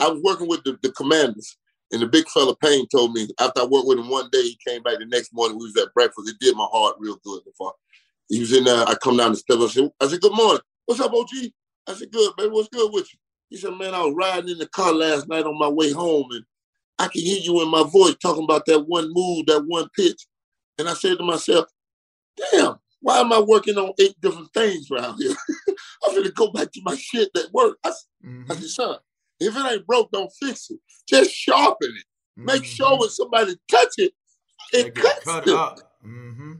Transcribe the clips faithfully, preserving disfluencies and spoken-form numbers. I was working with the, the Commanders, and the big fella Payne told me, after I worked with him one day, he came back the next morning, we was at breakfast. It did my heart real good. Before he was in there, I come down the steps, I said, I said, good morning. What's up, O G? I said, good, baby, what's good with you? He said, man, I was riding in the car last night on my way home, and I could hear you in my voice talking about that one move, that one pitch. And I said to myself, damn, why am I working on eight different things around here? I'm going to go back to my shit that worked. I, mm-hmm. I said, son, if it ain't broke, don't fix it. Just sharpen it. Make mm-hmm. sure when somebody touch it, it they cuts cut them. Up. Mm-hmm.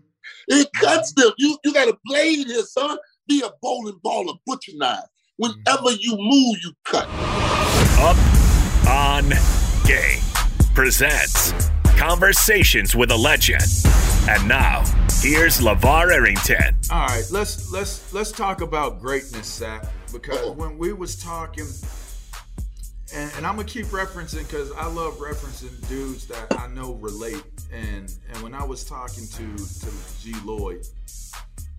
It cuts mm-hmm. them. You you got a blade here, son. Be a bowling ball or butcher knife. Whenever mm-hmm. you move, you cut. Up on Game presents Conversations with a Legend. And now, here's Lavar Arrington. All right, let's let's let's talk about greatness, Sapp. Because oh. when we was talking. And, and I'm going to keep referencing because I love referencing dudes that I know relate. And and when I was talking to, to G. Lloyd,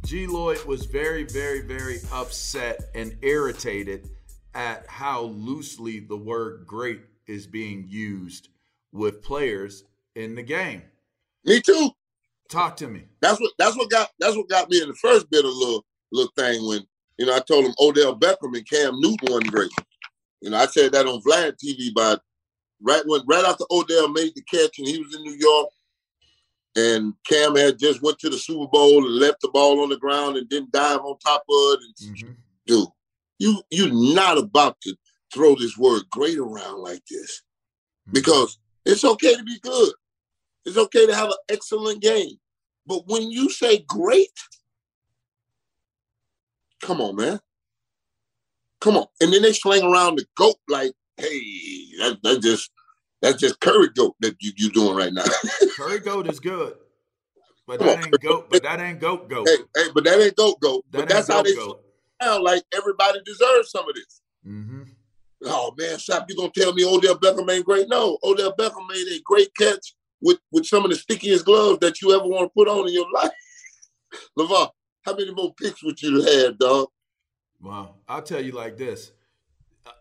G. Lloyd was very, very, very upset and irritated at how loosely the word great is being used with players in the game. Me too. Talk to me. That's what that's what got that's what got me in the first bit of little little thing when, you know, I told him Odell Beckham and Cam Newton weren't great. You know, I said that on Vlad T V, but right when right after Odell made the catch and he was in New York, and Cam had just went to the Super Bowl and left the ball on the ground and didn't dive on top of it. And mm-hmm. dude, you you're not about to throw this word great around like this, because it's okay to be good. It's okay to have an excellent game, but when you say great, come on, man. Come on. And then they sling around the GOAT like, hey, that, that just, that's just Curry GOAT that you, you doing right now. Curry GOAT is good. But Come that on, ain't Curry. GOAT. But that ain't GOAT GOAT. Hey, hey, but that ain't GOAT GOAT. That but that's how they sound, like everybody deserves some of this. Mm-hmm. Oh, man, Shop, you going to tell me Odell Beckham ain't great? No, Odell Beckham made a great catch with, with some of the stickiest gloves that you ever want to put on in your life. LaVar, how many more picks would you have, dog? Wow. I'll tell you like this.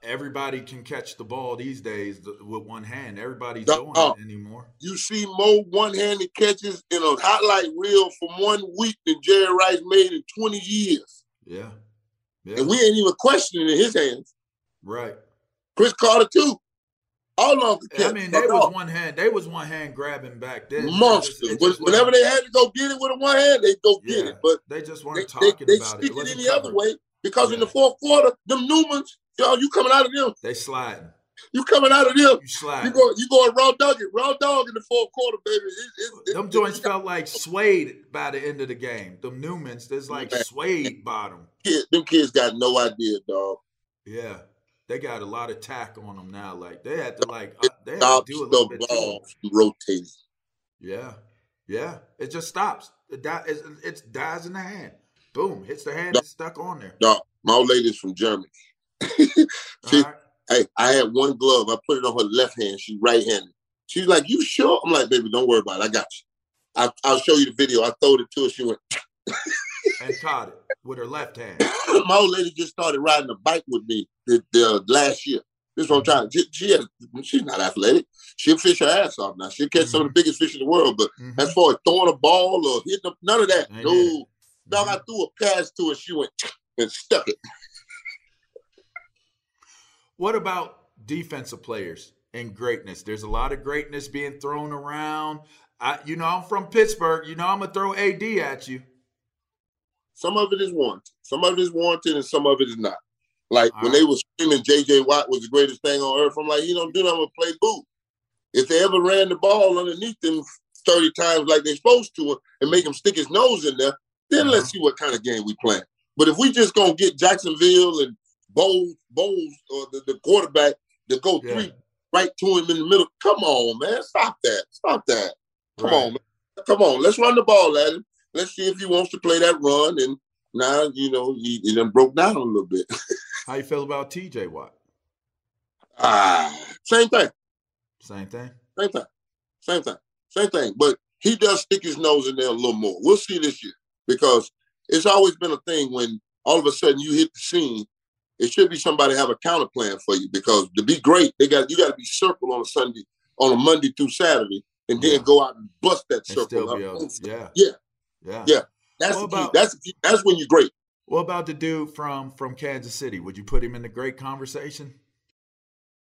Everybody can catch the ball these days with one hand. Everybody's uh, doing uh, it anymore. You see more one-handed catches in a highlight reel from one week than Jerry Rice made in twenty years. Yeah. yeah. And we ain't even questioning his hands. Right. Chris Carter, too. All of the catch. I mean, they was off. one hand. They was one hand grabbing back then. Monsters. Whenever they had to go get it with a one hand, they go yeah, get it. But they just weren't they, talking they, they about it. They stick it, it any covered. Other way. Because yeah. in the fourth quarter, them Newmans, yo, you coming out of them. They sliding. You coming out of them. You sliding. You going, you going raw dog it. Raw dog in the fourth quarter, baby. It, it, them it, joints it, felt like suede by the end of the game. Them Newmans, there's like man. suede bottom. Yeah, them kids got no idea, dog. Yeah. They got a lot of tack on them now. Like, they had to, like, it they had to do a little bit too. Rotating. Yeah. Yeah. It just stops. It, die, it, it dies in the hand. Boom, hits the hand no, that's stuck on there. No, my old lady's from Germany. she, right. Hey, I had one glove. I put it on her left hand. She's right-handed. She's like, you sure? I'm like, baby, don't worry about it. I got you. I, I'll show you the video. I throwed it to her. She went. And caught it with her left hand. My old lady just started riding a bike with me the, the last year. This is what I'm trying. She, she has, she's not athletic. She'll fish her ass off now. She'll catch mm-hmm. some of the biggest fish in the world. But mm-hmm. as far as throwing a ball or hitting them, none of that. I no. Dog, mm-hmm. I threw a pass to her. She went and stuck it. What about defensive players and greatness? There's a lot of greatness being thrown around. I, you know, I'm from Pittsburgh. You know, I'm going to throw A D at you. Some of it is warranted. Some of it is warranted and some of it is not. Like All when right. they were screaming J J. Watt was the greatest thing on earth, I'm like, he don't do nothing but play boo. If they ever ran the ball underneath them thirty times like they're supposed to and make him stick his nose in there, then uh-huh. let's see what kind of game we playing. But if we just going to get Jacksonville and Bowles, Bowles or the, the quarterback to go yeah. three right to him in the middle, come on, man. Stop that. Stop that. Come right. on, man. Come on. Let's run the ball at him. Let's see if he wants to play that run. And now, you know, he, he done broke down a little bit. How you feel about T J. Watt? Ah, uh, same thing. Same thing? Same thing. Same thing. Same thing. But he does stick his nose in there a little more. We'll see this year because it's always been a thing when all of a sudden you hit the scene, it should be somebody have a counter plan for you because to be great, they got you got to be circled on a Sunday, on a Monday through Saturday, and then yeah. go out and bust that and circle up. Able, yeah. yeah. Yeah. Yeah. That's the about, key. That's the key. That's when you're great. What about the dude from from Kansas City? Would you put him in the great conversation?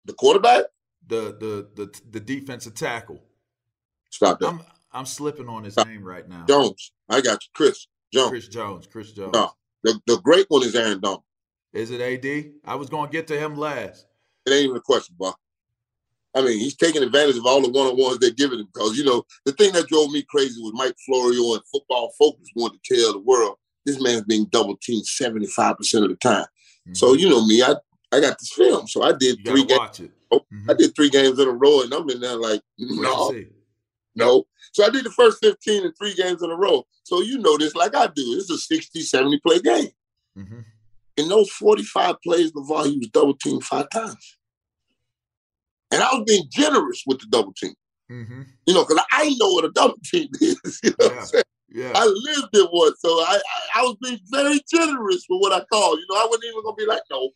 The quarterback? The the the the defensive tackle. Stop that. I'm I'm slipping on his Stop. name right now. Jones. I got you. Chris Jones. Chris Jones. Chris Jones. No. The the great one is Aaron Donald. Is it A D? I was going to get to him last. It ain't even a question, Bob. I mean, he's taking advantage of all the one-on-ones they're giving him because, you know, the thing that drove me crazy was Mike Florio and Football Focus wanted to tell the world, this man's being double-teamed seventy-five percent of the time. Mm-hmm. So, you know me, I, I got this film. So I did three games. Watch it. Oh, mm-hmm. I did three games in a row, and I'm in there like, no, no. So I did the first fifteen and three games in a row. So you know this like I do. It's a sixty, seventy-play game. Mm-hmm. In those forty-five plays, Lavar, he was double-teamed five times. And I was being generous with the double team, mm-hmm. you know, because I know what a double team is. You know yeah. what I'm saying? Yeah. I lived in one, so I, I, I was being very generous with what I called. You know, I wasn't even going to be like, no.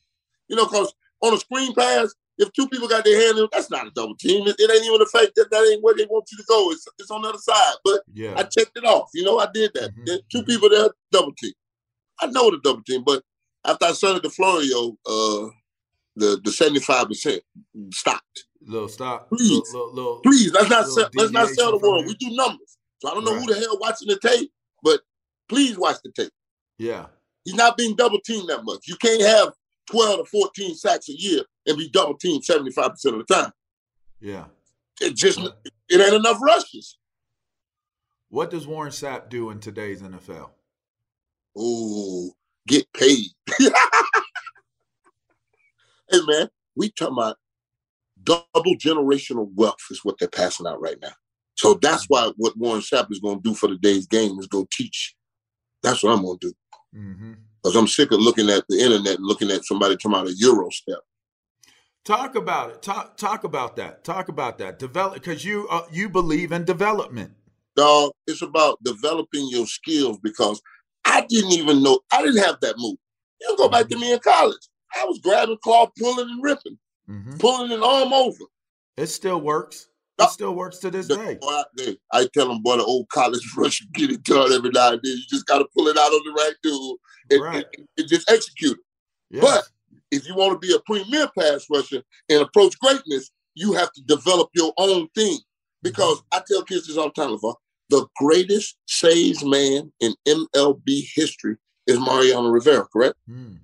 You know, because on a screen pass, if two people got their hand in it, that's not a double team. It, it ain't even a fact that that ain't where they want you to go. It's, it's on the other side. But yeah. I checked it off. You know, I did that. Mm-hmm. Two people there, double team. I know the double team, but after I started the Florio, uh, the the seventy-five percent stopped. Little stop. Please, little, little, please let's not sell, let's not sell the world. We do numbers. So I don't know right. who the hell watching the tape, but please watch the tape. Yeah. He's not being double teamed that much. You can't have twelve to fourteen sacks a year and be double teamed seventy-five percent of the time. Yeah. It just, right. it ain't enough rushes. What does Warren Sapp do in today's N F L? Oh, get paid. Hey, man, we talking about double generational wealth is what they're passing out right now. So that's why what Warren Sapp is going to do for today's game is go teach. That's what I'm going to do. Because mm-hmm. I'm sick of looking at the internet and looking at somebody talking about a Euro step. Talk about it. Talk talk about that. Talk about that. Develop because you uh, you believe in development. Dog, it's about developing your skills because I didn't even know. I didn't have that move. You go back to me in college. I was grabbing, claw, pulling and ripping, mm-hmm. pulling an arm over. It still works. It still works to this day. I tell them, boy, the old college rush, you get it done every now and then. You just got to pull it out on the right dude and, right. and, and just execute it. Yes. But if you want to be a premier pass rusher and approach greatness, you have to develop your own thing. Because mm-hmm. I tell kids this all the time, Lavar, the greatest saves man in M L B history is Mariano Rivera, correct? Mm.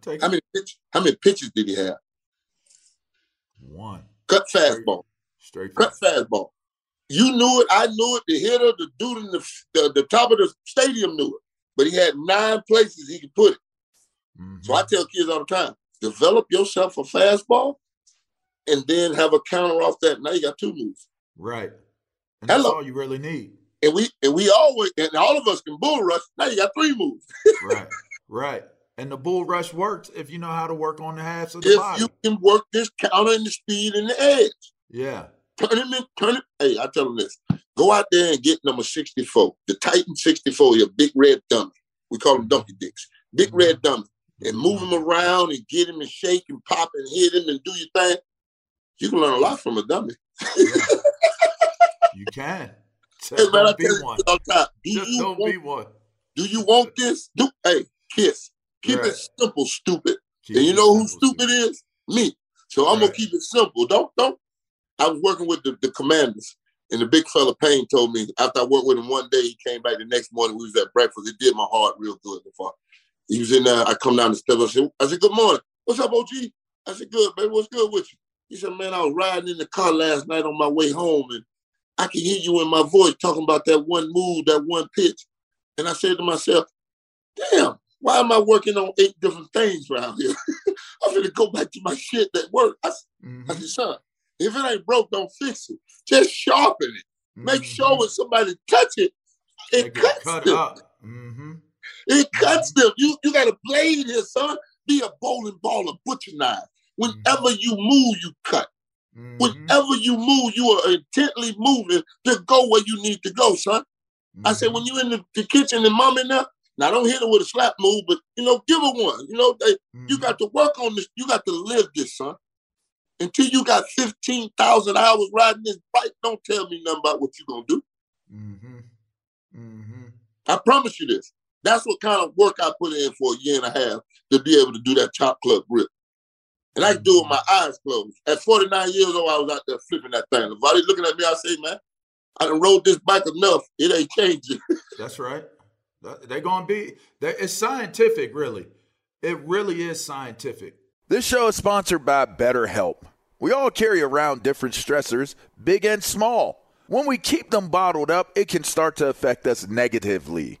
Take how many pitch, how many pitches did he have? One. Cut fastball. Straight, straight cut fastball. fastball. You knew it. I knew it. The hitter, the dude in the, the the top of the stadium knew it. But he had nine places he could put it. Mm-hmm. So I tell kids all the time: develop yourself a fastball, and then have a counter off that. Now you got two moves. Right. And Hello. That's all you really need. And we and we always and all of us can bull rush. Now you got three moves. Right. Right. And the bull rush works if you know how to work on the halves of the if body. If you can work this counter and the speed and the edge. Yeah. Turn him in, turn him. Hey, I tell him this. Go out there and get number sixty-four. The Titan sixty-four, your big red dummy. We call them donkey dicks. Big mm-hmm. red dummy. And move him around and get him and shake and pop and hit him and do your thing. You can learn a lot from a dummy. Yeah. You can. Just hey, man, I tell you all the time. Do Just you don't want, be one. Do you want this? Do Hey, kiss. Keep right. it simple, stupid. Keep and you know who stupid, stupid is? Me. So I'm right. going to keep it simple. Don't, don't. I was working with the, the Commanders, and the big fella Payne told me, after I worked with him one day, he came back the next morning. We was at breakfast. It did my heart real good. Before he was in there, I come down the steps. I said, I said, good morning. What's up, O G? I said, good, baby. What's good with you? He said, man, I was riding in the car last night on my way home, and I could hear you in my voice talking about that one move, that one pitch. And I said to myself, damn, why am I working on eight different things around here? I'm going to go back to my shit that work. I, mm-hmm. I said, son, if it ain't broke, don't fix it. Just sharpen it. Mm-hmm. Make sure when somebody touch it, it cuts cut them. Up. Mm-hmm. It cuts mm-hmm. them. You you got a blade here, son. Be a bowling ball or butcher knife. Whenever mm-hmm. you move, you cut. Mm-hmm. Whenever you move, you are intently moving to go where you need to go, son. Mm-hmm. I said, when you in the, the kitchen and mom in there, now don't hit her with a slap move, but you know, give her one. You know, they, mm-hmm. you got to work on this. You got to live this, son. Until you got fifteen thousand hours riding this bike, don't tell me nothing about what you're gonna do. Mm-hmm. Mm-hmm. I promise you this. That's what kind of work I put in for a year and a half to be able to do that chop club grip. And I mm-hmm. do it with my eyes closed. At forty-nine years old, I was out there flipping that thing. If I was looking at me, I say, man, I done rode this bike enough. It ain't changing. That's right. They're gonna be. They're, it's scientific, really. It really is scientific. This show is sponsored by BetterHelp. We all carry around different stressors, big and small. When we keep them bottled up, it can start to affect us negatively.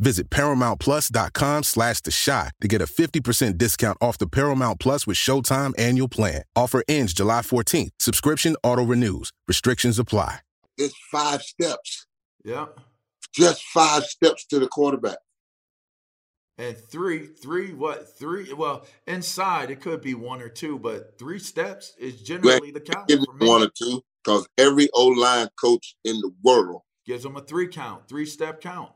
Visit ParamountPlus.com slash The Chi to get a fifty percent discount off the Paramount Plus with Showtime annual plan. Offer ends July fourteenth. Subscription auto-renews. Restrictions apply. It's five steps. Yeah. Just five steps to the quarterback. And three, three, what, three? Well, inside it could be one or two, but three steps is generally the count. Give me one or two, because every O-line coach in the world gives them a three count, three-step count.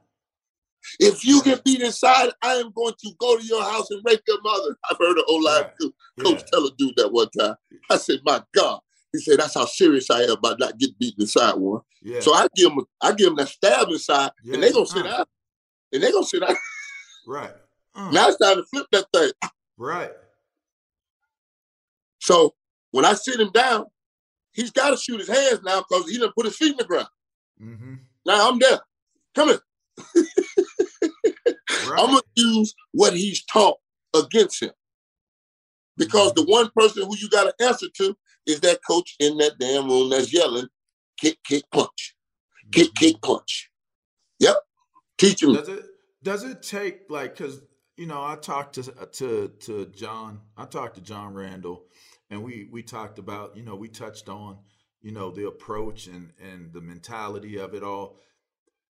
If you get beat inside, I am going to go to your house and rape your mother. I've heard an O-line yeah. coach yeah. tell a dude that one time. I said, my God. He said, that's how serious I am about not getting beaten inside, Warren. Yeah. So I give them I give them that stab inside, yeah. and they're going to sit uh. out. And they're going to sit out. Right. Uh. Now it's time to flip that thing. Right. So when I sit him down, he's got to shoot his hands now because he done put his feet in the ground. Mm-hmm. Now I'm there. Come here. Right. I'm going to use what he's taught against him. Because mm-hmm. the one person who you got to answer to is that coach in that damn room that's yelling, kick, kick, punch. Kick, mm-hmm. kick, punch. Yep. Teach him. Does it, does it take, like, because, you know, I talked to, to, to John. I talked to John Randle, and we, we talked about, you know, we touched on, you know, the approach and, and the mentality of it all.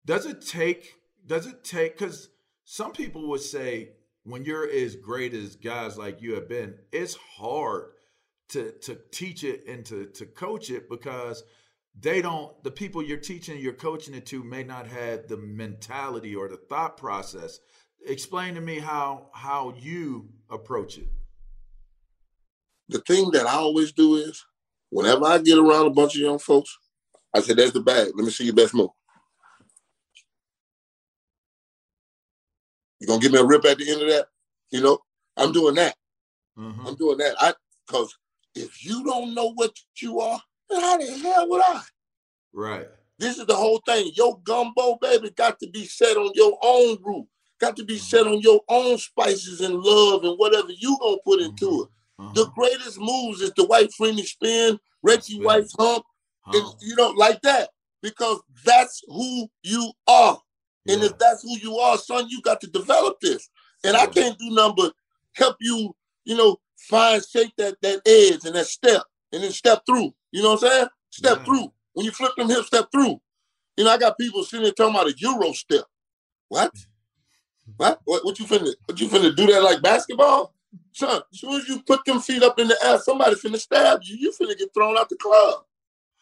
Does it take, does it take, because some people would say when you're as great as guys like you have been, it's hard to to teach it and to, to coach it because they don't, the people you're teaching, you're coaching it to may not have the mentality or the thought process. Explain to me how how you approach it. The thing that I always do is, whenever I get around a bunch of young folks, I say, that's the bag. Let me see your best move. You're going to give me a rip at the end of that? You know, I'm doing that. Mm-hmm. I'm doing that. I Because if you don't know what you are, then how the hell would I? Right. This is the whole thing. Your gumbo, baby, got to be set on your own root. Got to be mm-hmm. set on your own spices and love and whatever you going to put into mm-hmm. it. Uh-huh. The greatest moves is the white friendly spin, Reggie White's hump, uh-huh. and you know, like that, because that's who you are. And yeah. if that's who you are, son, you got to develop this. And yeah. I can't do nothing but help you, you know, find, shake that that edge and that step, and then step through. You know what I'm saying? Step yeah. through. When you flip them hips, step through. You know, I got people sitting there talking about a Euro step. What? What? What, what you finna? What you finna do that like basketball? Son, as soon as you put them feet up in the air, somebody finna stab you. You finna get thrown out the club.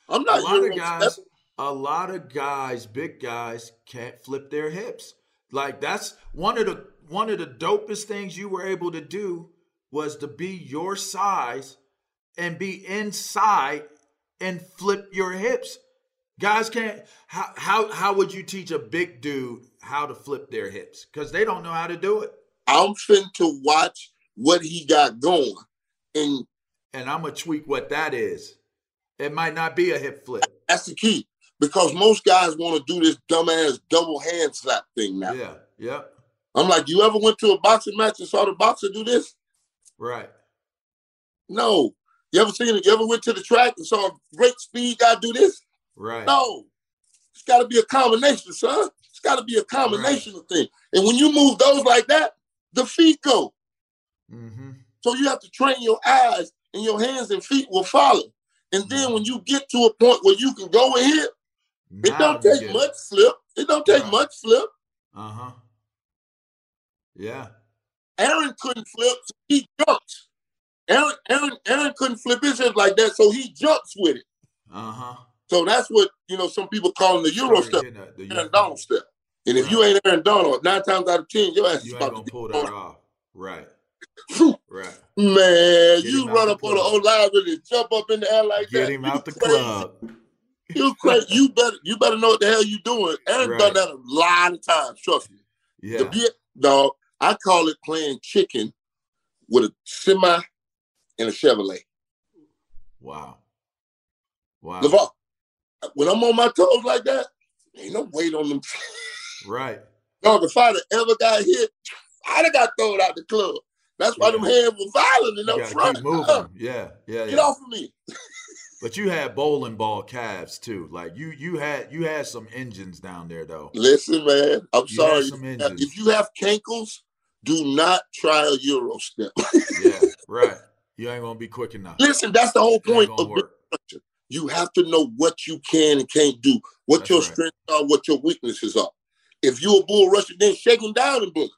I'm not. A lot of guys, stepping. a lot of guys, big guys can't flip their hips. Like that's one of the one of the dopest things you were able to do was to be your size and be inside and flip your hips. Guys can't. How how how would you teach a big dude how to flip their hips? Because they don't know how to do it. I'm finna to watch what he got going. And and I'm going to tweak what that is. It might not be a hip flip. That's the key. Because most guys want to do this dumbass double hand slap thing now. Yeah, yeah. I'm like, you ever went to a boxing match and saw the boxer do this? Right. No. You ever seen it? You ever went to the track and saw a great speed guy do this? Right. No. It's got to be a combination, son. It's got to be a combination right. of things. And when you move those like that, the feet go. Mm-hmm. So you have to train your eyes, and your hands and feet will follow. And then when you get to a point where you can go in here, now it don't take much it. flip. It don't take right. much flip. Uh-huh. Yeah. Aaron couldn't flip, so he jumps. Aaron, Aaron, Aaron couldn't flip his head like that, so he jumps with it. Uh-huh. So that's what, you know, some people call the Euro step, the Aaron Donald step. And if right. you ain't Aaron Donald, nine times out of ten, your ass you is about gonna to pull that off. Right. Right. Man, get you run up on the old live and jump up in the air like Get that. Get him you out the crazy. club. You crazy. You better you better know what the hell you doing. Aaron right. done that a lot of times, trust me. Yeah. The bit, dog, I call it playing chicken with a semi and a Chevrolet. Wow. Wow. Lavar, when I'm on my toes like that, ain't no weight on them. Right. Dog, if I'd have ever got hit, I'd have got thrown out the club. That's why yeah. them hands were violent and up front. Uh, yeah, yeah, Get yeah. off of me. But you had bowling ball calves too. Like you, you had you had some engines down there though. Listen, man, I'm you sorry. If you have cankles, do not try a Euro step. Yeah, right. You ain't gonna be quick enough. Listen, that's the whole point of structure. You have to know what you can and can't do, what that's your right. strengths are, what your weaknesses are. If you're a bull rusher, then shake him down and book.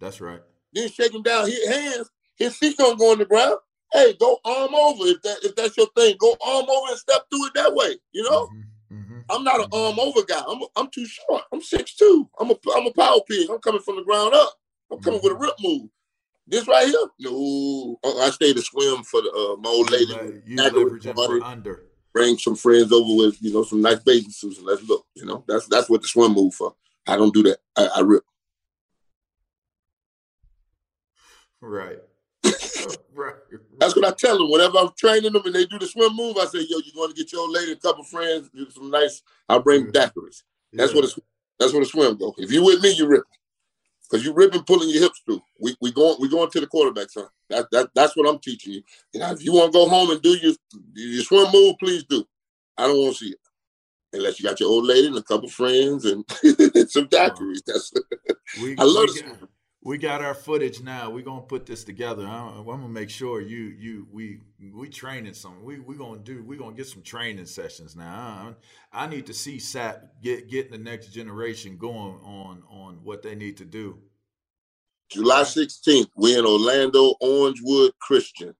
That's right. Then shake him down, his hands, his feet don't go in the ground. Hey, go arm over if that if that's your thing. Go arm over and step through it that way. You know, mm-hmm, mm-hmm, I'm not mm-hmm. an arm over guy. I'm a, I'm too short. I'm six two. I'm a I'm a power pig. I'm coming from the ground up. I'm coming mm-hmm. with a rip move. This right here, no. I stayed to swim for the, uh, my old lady. Right. You leveraging for under. Bring some friends over with you know some nice bathing suits and let's look. You know, that's that's what the swim move for. I don't do that. I, I rip. Right. Right. That's what I tell them. Whenever I'm training them and they do the swim move, I say, yo, you're going to get your old lady, a couple friends, do some nice, I'll bring daiquiris. That's yeah. what a, that's what a swim go. If you with me, you rip. Because you ripping, pulling your hips through. We we going we going to the quarterback, son. That that that's what I'm teaching you. You know, if you want to go home and do your your swim move, please do. I don't want to see it unless you got your old lady and a couple friends and some daiquiris. That's we, I love this. Got, we got our footage now. We're gonna put this together. I'm, I'm gonna make sure you you we we training some. We we gonna do. We gonna get some training sessions now. I, I need to see Sapp get getting the next generation going on on what they need to do. July sixteenth, we in Orlando, Orangewood Christian.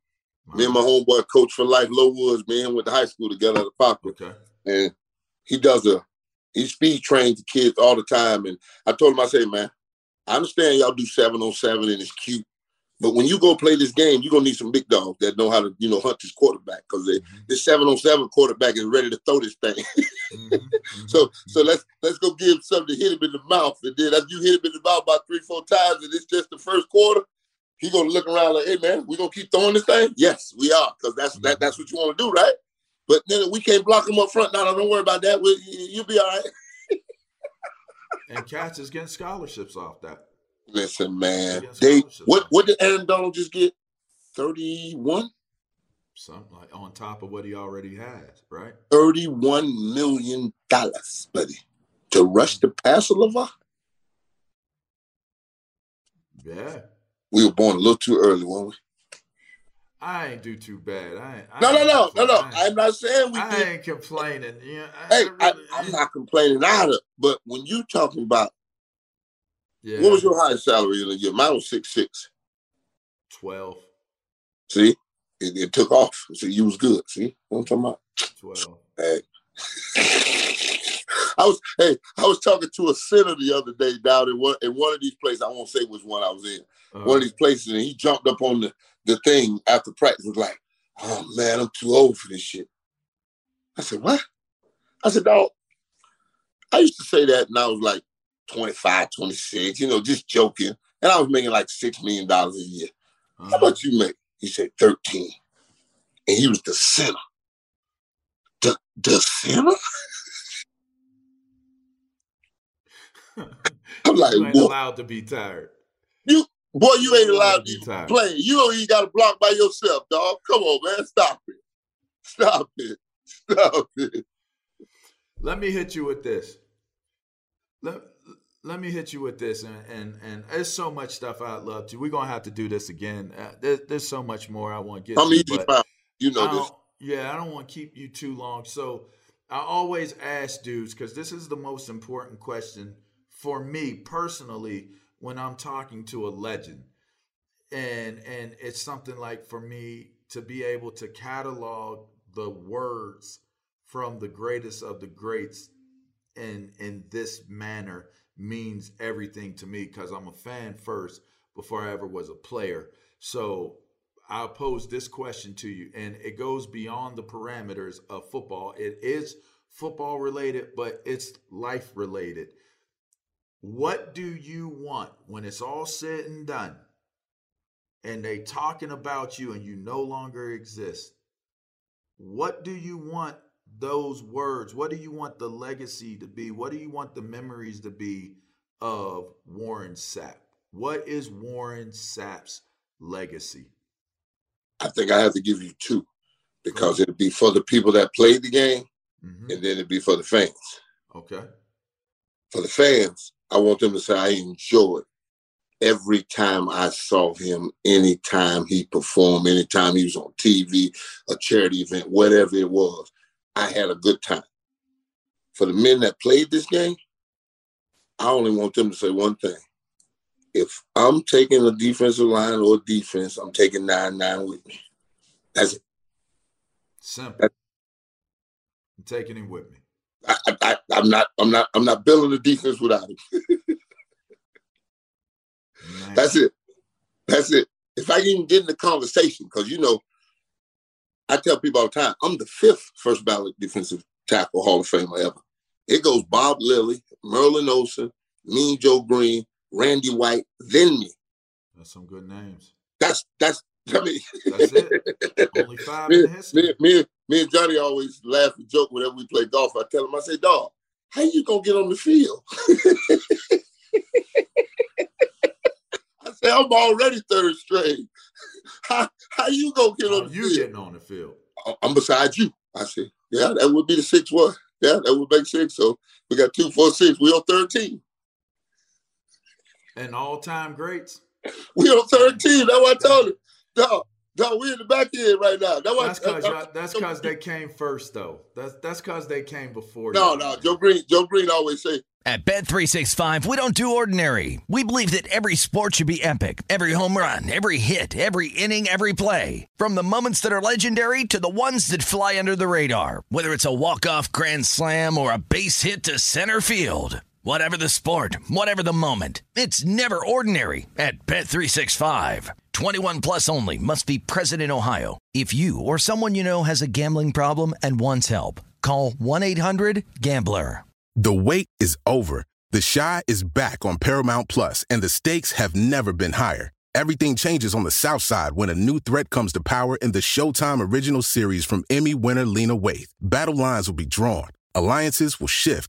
Wow. Me and my homeboy, Coach for Life Low Woods, me and him went to high school together at the Poplar. Okay. And he does a, he speed trains the kids all the time. And I told him, I said, man, I understand y'all do seven on seven and it's cute, but when you go play this game, you're going to need some big dogs that know how to, you know, hunt this quarterback, because mm-hmm. this seven on seven quarterback is ready to throw this thing. mm-hmm. So so let's let's go give him something to hit him in the mouth. And then after you hit him in the mouth about three, four times and it's just the first quarter, he's going to look around like, hey, man, we're going to keep throwing this thing? Yes, we are, because that's, mm-hmm. that, that's what you want to do, right? But then we can't block him up front. No, no, don't worry about that. We'll, you'll be all right. And cats is getting scholarships off that. Listen, man. They what what did Aaron Donald just get? thirty-one? Something like on top of what he already has, right? thirty-one million dollars, buddy, to rush the passer, Lavar? Yeah. We were born a little too early, weren't we? I ain't do too bad. I, ain't, I no, ain't no, no, no, no. I'm not saying we I did. ain't complaining. Yeah, I hey, really, I, I'm not complaining either. But when you talking about, yeah. what was your highest salary in a year? Mine was six six. twelve. See? It, it took off. See, you was good. See? What I'm talking about? twelve. Hey. I was hey, I was talking to a center the other day down in one, in one of these places. I won't say which one I was in. Uh-huh. One of these places, and he jumped up on the The thing after practice was like, oh man, I'm too old for this shit. I said, what? I said, dog, I used to say that and I was like twenty-five, twenty-six, you know, just joking. And I was making like six million dollars a year. Uh-huh. How about you make? He said thirteen. And he was the center. The, the center? I'm like, you ain't allowed to be tired. You. Boy, you ain't allowed to play. You don't even got to block by yourself, dog. Come on, man. Stop it. Stop it. Stop it. Let me hit you with this. Let, let me hit you with this. And, and and there's so much stuff I'd love to. We're going to have to do this again. Uh, there, there's so much more I want to get I'm to. Easy five. You know this. Yeah, I don't want to keep you too long. So I always ask dudes, because this is the most important question for me personally, when I'm talking to a legend, and and it's something like, for me to be able to catalog the words from the greatest of the greats in in this manner means everything to me, because I'm a fan first before I ever was a player. So I'll pose this question to you, and it goes beyond the parameters of football. It is football related, but it's life related. What do you want when it's all said and done and they talking about you and you no longer exist? What do you want those words? What do you want the legacy to be? What do you want the memories to be of Warren Sapp? What is Warren Sapp's legacy? I think I have to give you two, because it'd be for the people that played the game, mm-hmm. and then it'd be for the fans. Okay. For the fans, I want them to say, I enjoyed every time I saw him, anytime he performed, anytime he was on T V, a charity event, whatever it was, I had a good time. For the men that played this game, I only want them to say one thing. If I'm taking a defensive line or defense, I'm taking nine nine with me. That's it. Simple. That's it. I'm taking him with me. I, I, I'm not. I'm not. I'm not building the defense without him. Nice. That's it. That's it. If I can get in the conversation, because you know, I tell people all the time, I'm the fifth first ballot defensive tackle Hall of Famer ever. It goes Bob Lilly, Merlin Olsen, Mean Joe Green, Randy White, then me. That's some good names. That's that's. I mean, that's it. Only five me, in history. Me, me, me and Johnny always laugh and joke whenever we play golf. I tell him, I say, dog, how you going to get on the field? I'm already third string. How how you gonna get on the field? You getting on the field? I'm beside you. I said, yeah, that would be the six one. Yeah, that would make sense. So we got two, four, six. We on thirteen. And all time greats. We on thirteen. That's what I told him. No, no, we in the back end right now. That's because that's because they came first, though. That's that's because they came before. No, you. no, Joe Green. Joe Green always say. At Bet three sixty-five, we don't do ordinary. We believe that every sport should be epic. Every home run, every hit, every inning, every play. From the moments that are legendary to the ones that fly under the radar. Whether it's a walk-off grand slam or a base hit to center field. Whatever the sport, whatever the moment. It's never ordinary at Bet three sixty-five. twenty-one plus only. Must be present in Ohio. If you or someone you know has a gambling problem and wants help, call one eight hundred gambler. The wait is over. The Chi is back on Paramount Plus, and the stakes have never been higher. Everything changes on the South Side when a new threat comes to power in the Showtime original series from Emmy winner Lena Waithe. Battle lines will be drawn, alliances will shift,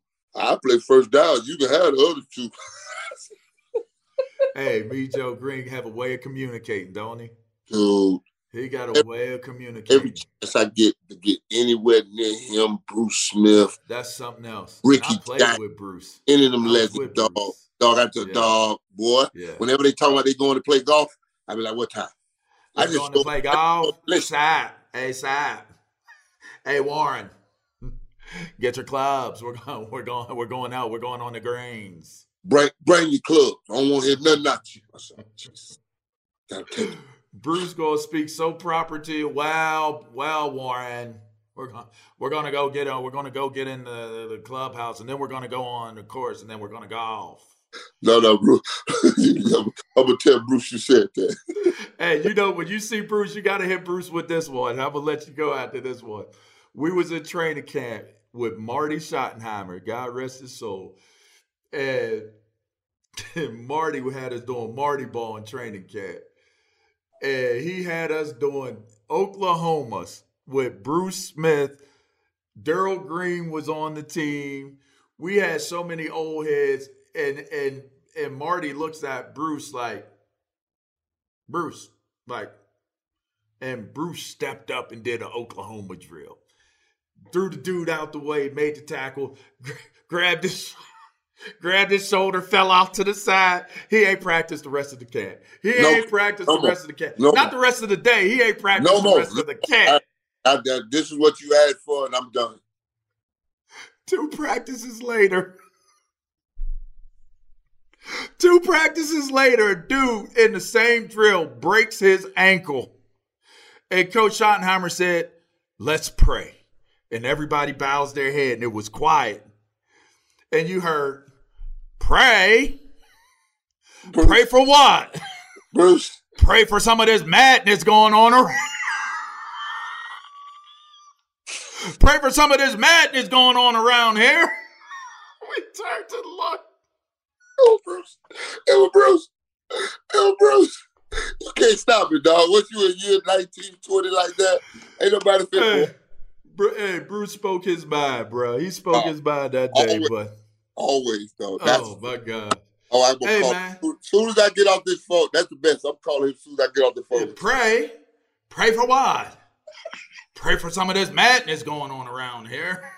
I play first down. You can have the other two. Hey, me, Joe Green, have a way of communicating, don't he? Dude. He got a every, way of communicating. Every chance I get to get anywhere near him, Bruce Smith. That's something else. Ricky, I played Dye, with Bruce. Any of them legends, dog. Bruce. Dog after yeah. dog, boy. Yeah. Whenever they talk about they going to play golf, I be like, what time? They're I just going to go, play golf. Listen. Side. Hey, Side. Hey, Warren. Get your clubs. We're going. We're going. We're going out. We're going on the greens. Bring, bring your clubs. I don't want to hear nothing out you. I said, Jesus. Gotta take it. Bruce gonna speak so proper to you. Wow, wow, Warren. We're gonna we're gonna go get on. We're gonna go get in the, the clubhouse, and then we're gonna go on the course, and then we're gonna golf. No, no, Bruce. I'm, I'm gonna tell Bruce you said that. Hey, you know when you see Bruce, you gotta hit Bruce with this one. I'm gonna let you go after this one. We was in training camp with Marty Schottenheimer, God rest his soul. And, and Marty had us doing Marty ball in training camp. And he had us doing Oklahoma's with Bruce Smith. Daryl Green was on the team. We had so many old heads. And and and Marty looks at Bruce like, Bruce, like, and Bruce stepped up and did an Oklahoma drill. Threw the dude out the way, made the tackle, g- grabbed his grabbed his shoulder, fell off to the side. He ain't practiced the rest of the camp. He no, ain't practiced no the more, rest of the camp. No Not more. The rest of the day. He ain't practiced no the more. rest no, of the camp. I, I, this is what you asked for, and I'm done. Two practices later. Two practices later, a dude in the same drill breaks his ankle. And Coach Schottenheimer said, let's pray. And everybody bows their head, and it was quiet. And you heard, pray? Bruce. Pray for what? Bruce. Pray for some of this madness going on around. Pray for some of this madness going on around here. We turned to look. Oh, Bruce. Oh, Bruce. Oh, Bruce. You can't stop it, dog. Once you in year nineteen, twenty like that, ain't nobody fit for. Hey, Bruce spoke his mind, bro. He spoke oh, his mind that day, always, but always though. That's, oh my God! Oh, I'm gonna hey, call. Man. As soon as I get off this phone, that's the best. I'm calling him as soon as I get off the phone. And pray, pray for what? Pray for some of this madness going on around here.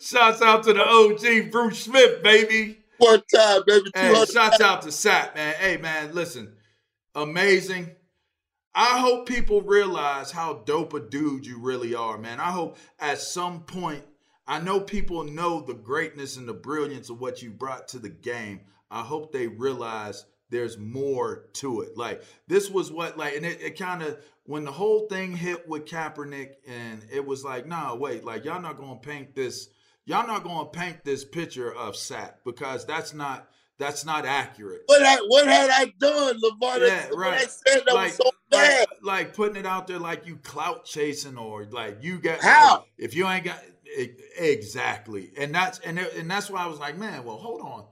Shouts out to the O G Bruce Smith, baby. One time, baby. Hey, shouts out to Sapp, man. Hey, man, listen, amazing. I hope people realize how dope a dude you really are, man. I hope at some point I know people know the greatness and the brilliance of what you brought to the game. I hope they realize there's more to it. Like, this was what, like, and it, it kind of, when the whole thing hit with Kaepernick, and it was like, nah, wait, like, y'all not going to paint this, y'all not going to paint this picture of Sapp, because that's not, that's not accurate. What, I, what had I done, Lavar? Yeah, right. I said that, like, was so bad. Like, like, putting it out there like you clout chasing, or like you got, how? Like, if you ain't got, it, exactly. And that's, and, it, and that's why I was like, man, well, hold on.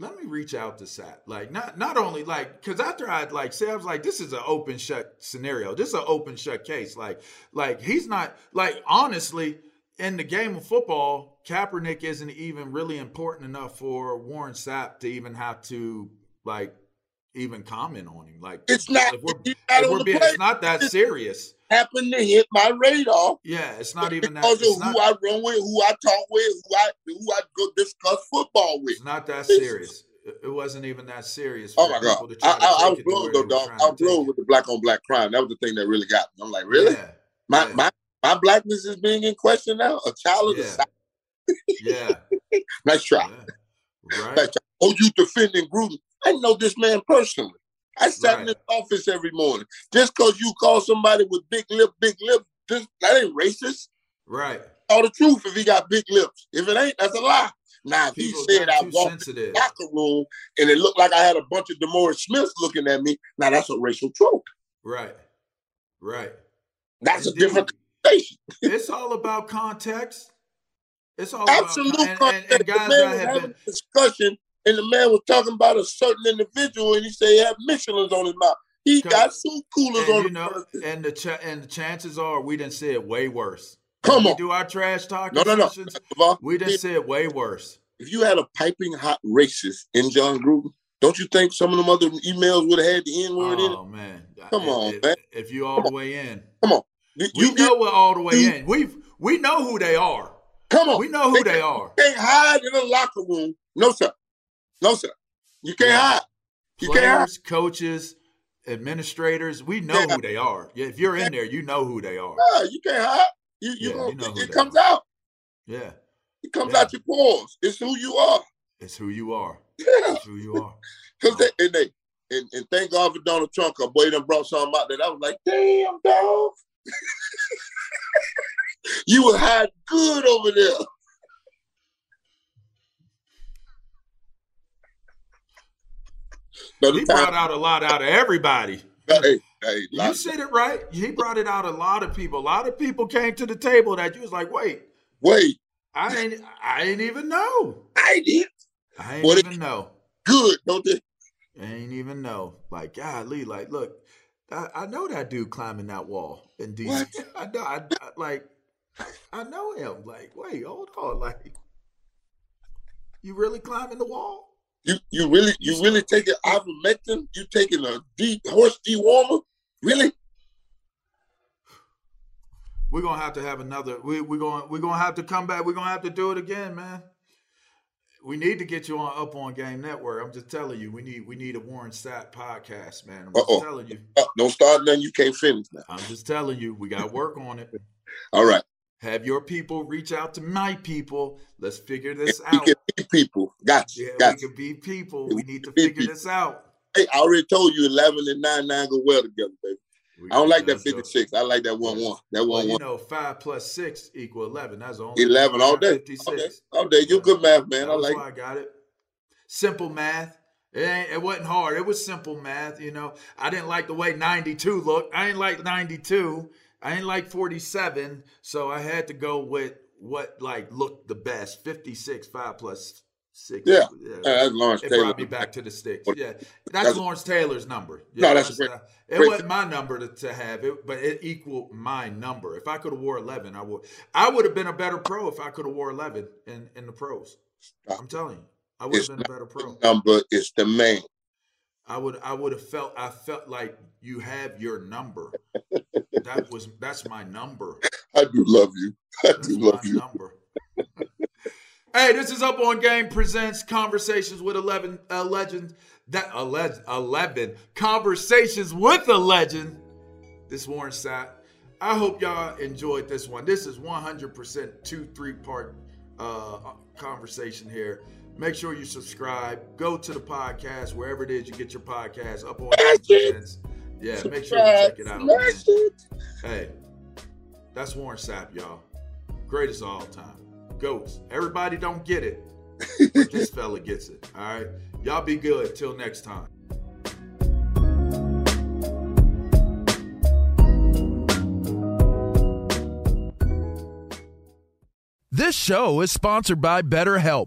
Let me reach out to Sapp. Like, not not only, like, because after I'd, like, say, I was like, this is an open-shut scenario. This is an open-shut case. Like, like he's not, like, honestly, in the game of football, Kaepernick isn't even really important enough for Warren Sapp to even have to, like, even comment on him. Like, it's not, if we're, it's not, if we're being, it's not that serious. Happened to hit my radar. Yeah, it's not even that. Because of who I run with, who I talk with, who I who I go discuss football with. It's not that serious. It wasn't even that serious. Oh my God! I was blown though, dog. I was blown with the black on black crime. That was the thing that really got me. I'm like, really? Yeah, my yeah. my my blackness is being in question now. A child of the yeah. yeah. Nice try. Yeah. Right. Nice try. Oh, you defending Gruden? I know this man personally. I sat right. in his office every morning. Just because you call somebody with big lip, big lip, this, that ain't racist. Right. All the truth if he got big lips. If it ain't, that's a lie. Now, if people, he said I walked in the locker room and it looked like I had a bunch of Demoris Smiths looking at me, now that's a racial trope. Right. Right. That's Indeed. a different conversation. It's all about context. It's all Absolute about context. And, and guys, the man I have been... a discussion. And the man was talking about a certain individual, and he said he had Michelin's on his mouth. He got some coolers on his mouth. And the ch and the chances are we done said way worse. Come on, we do our trash talking. No, no, no. Sessions, we done said way worse. If you had a piping hot racist in Jon Gruden, don't you think some of them other emails would have had the N word in it? Oh man, come if, on, if, man. If you all come the way in, come on. You, we you know we're all the way you, in. We we know who they are. Come on, we know who they, they are. They hide in a locker room. No sir. No, sir. You can't hide. You Players, can't hide. coaches, administrators, we know who they are. Yeah, if you're in there, you know who they are. Yeah, you can't hide. You, you, yeah, you know it, it comes are. out. Yeah. It comes yeah. out your pores. It's who you are. It's who you are. Yeah. It's who you are. Because oh. they, and, they and, and thank God for Donald Trump. Our boy done brought something out that I was like, damn, dog. You were hiding good over there. He brought out a lot out of everybody. Hey, hey, you said it right. He brought it out a lot of people. A lot of people came to the table that you was like, wait. Wait. I ain't I ain't even know. I did. I ain't what even know. Good, don't they? I ain't even know. Like, golly, like, look, I, I know that dude climbing that wall in D C. What? I know I, I like I know him. Like, wait, hold on. Like, you really climbing the wall? You you really you really taking ivermectin? You taking a deep horse dewormer? Really? We're gonna have to have another. We we're gonna we're gonna have to come back. We're gonna have to do it again, man. We need to get you on Up on Game Network. I'm just telling you, we need we need a Warren Sapp podcast, man. I'm just Uh-oh. telling you. Don't start nothing you can't finish now. I'm just telling you, we gotta work on it. All right. Have your people reach out to my people. Let's figure this we out. We can be people. Gotcha. Yeah, gotcha. We can be people. We need to figure people. this out. Hey, I already told you eleven and nine, nine go well together, baby. We I don't like that fifty-six. Up. I like that one one. Yes. That one one. Well, you know, five plus six equal eleven. That's the only eleven all day. fifty-six. All day. All day. You're good math, man. That I like why it. I got it. Simple math. It, ain't, it wasn't hard. It was simple math, you know. I didn't like the way ninety-two looked. I ain't like ninety-two. I ain't like forty-seven, so I had to go with what like looked the best. fifty-six, five plus six. Yeah, yeah. That's Lawrence it Taylor. Brought me back to the sticks. Yeah, that's, that's Lawrence Taylor's number. Yeah, no, that's, that's great. Uh, it great. wasn't my number to, to have it, but it equaled my number. If I could have wore eleven, I would. I would have been a better pro if I could have wore eleven in in the pros. Stop. I'm telling you, I would have been a better pro. Number is the man. I would. I would have felt. I felt like you have your number. That was that's my number. I do love you. I that's do love my you. Number. Hey, this is Up on Game presents Conversations with eleven uh, Legends. That a legend, eleven Conversations with a Legend. This Warren Sapp. I hope y'all enjoyed this one. This is one hundred percent two, three-part uh, conversation here. Make sure you subscribe. Go to the podcast, wherever it is you get your podcast. Up on iTunes. Yeah, make sure you check it out. Hey, that's Warren Sapp, y'all. Greatest of all time. Goats. Everybody don't get it, but this fella gets it. All right? Y'all be good. Till next time. This show is sponsored by BetterHelp.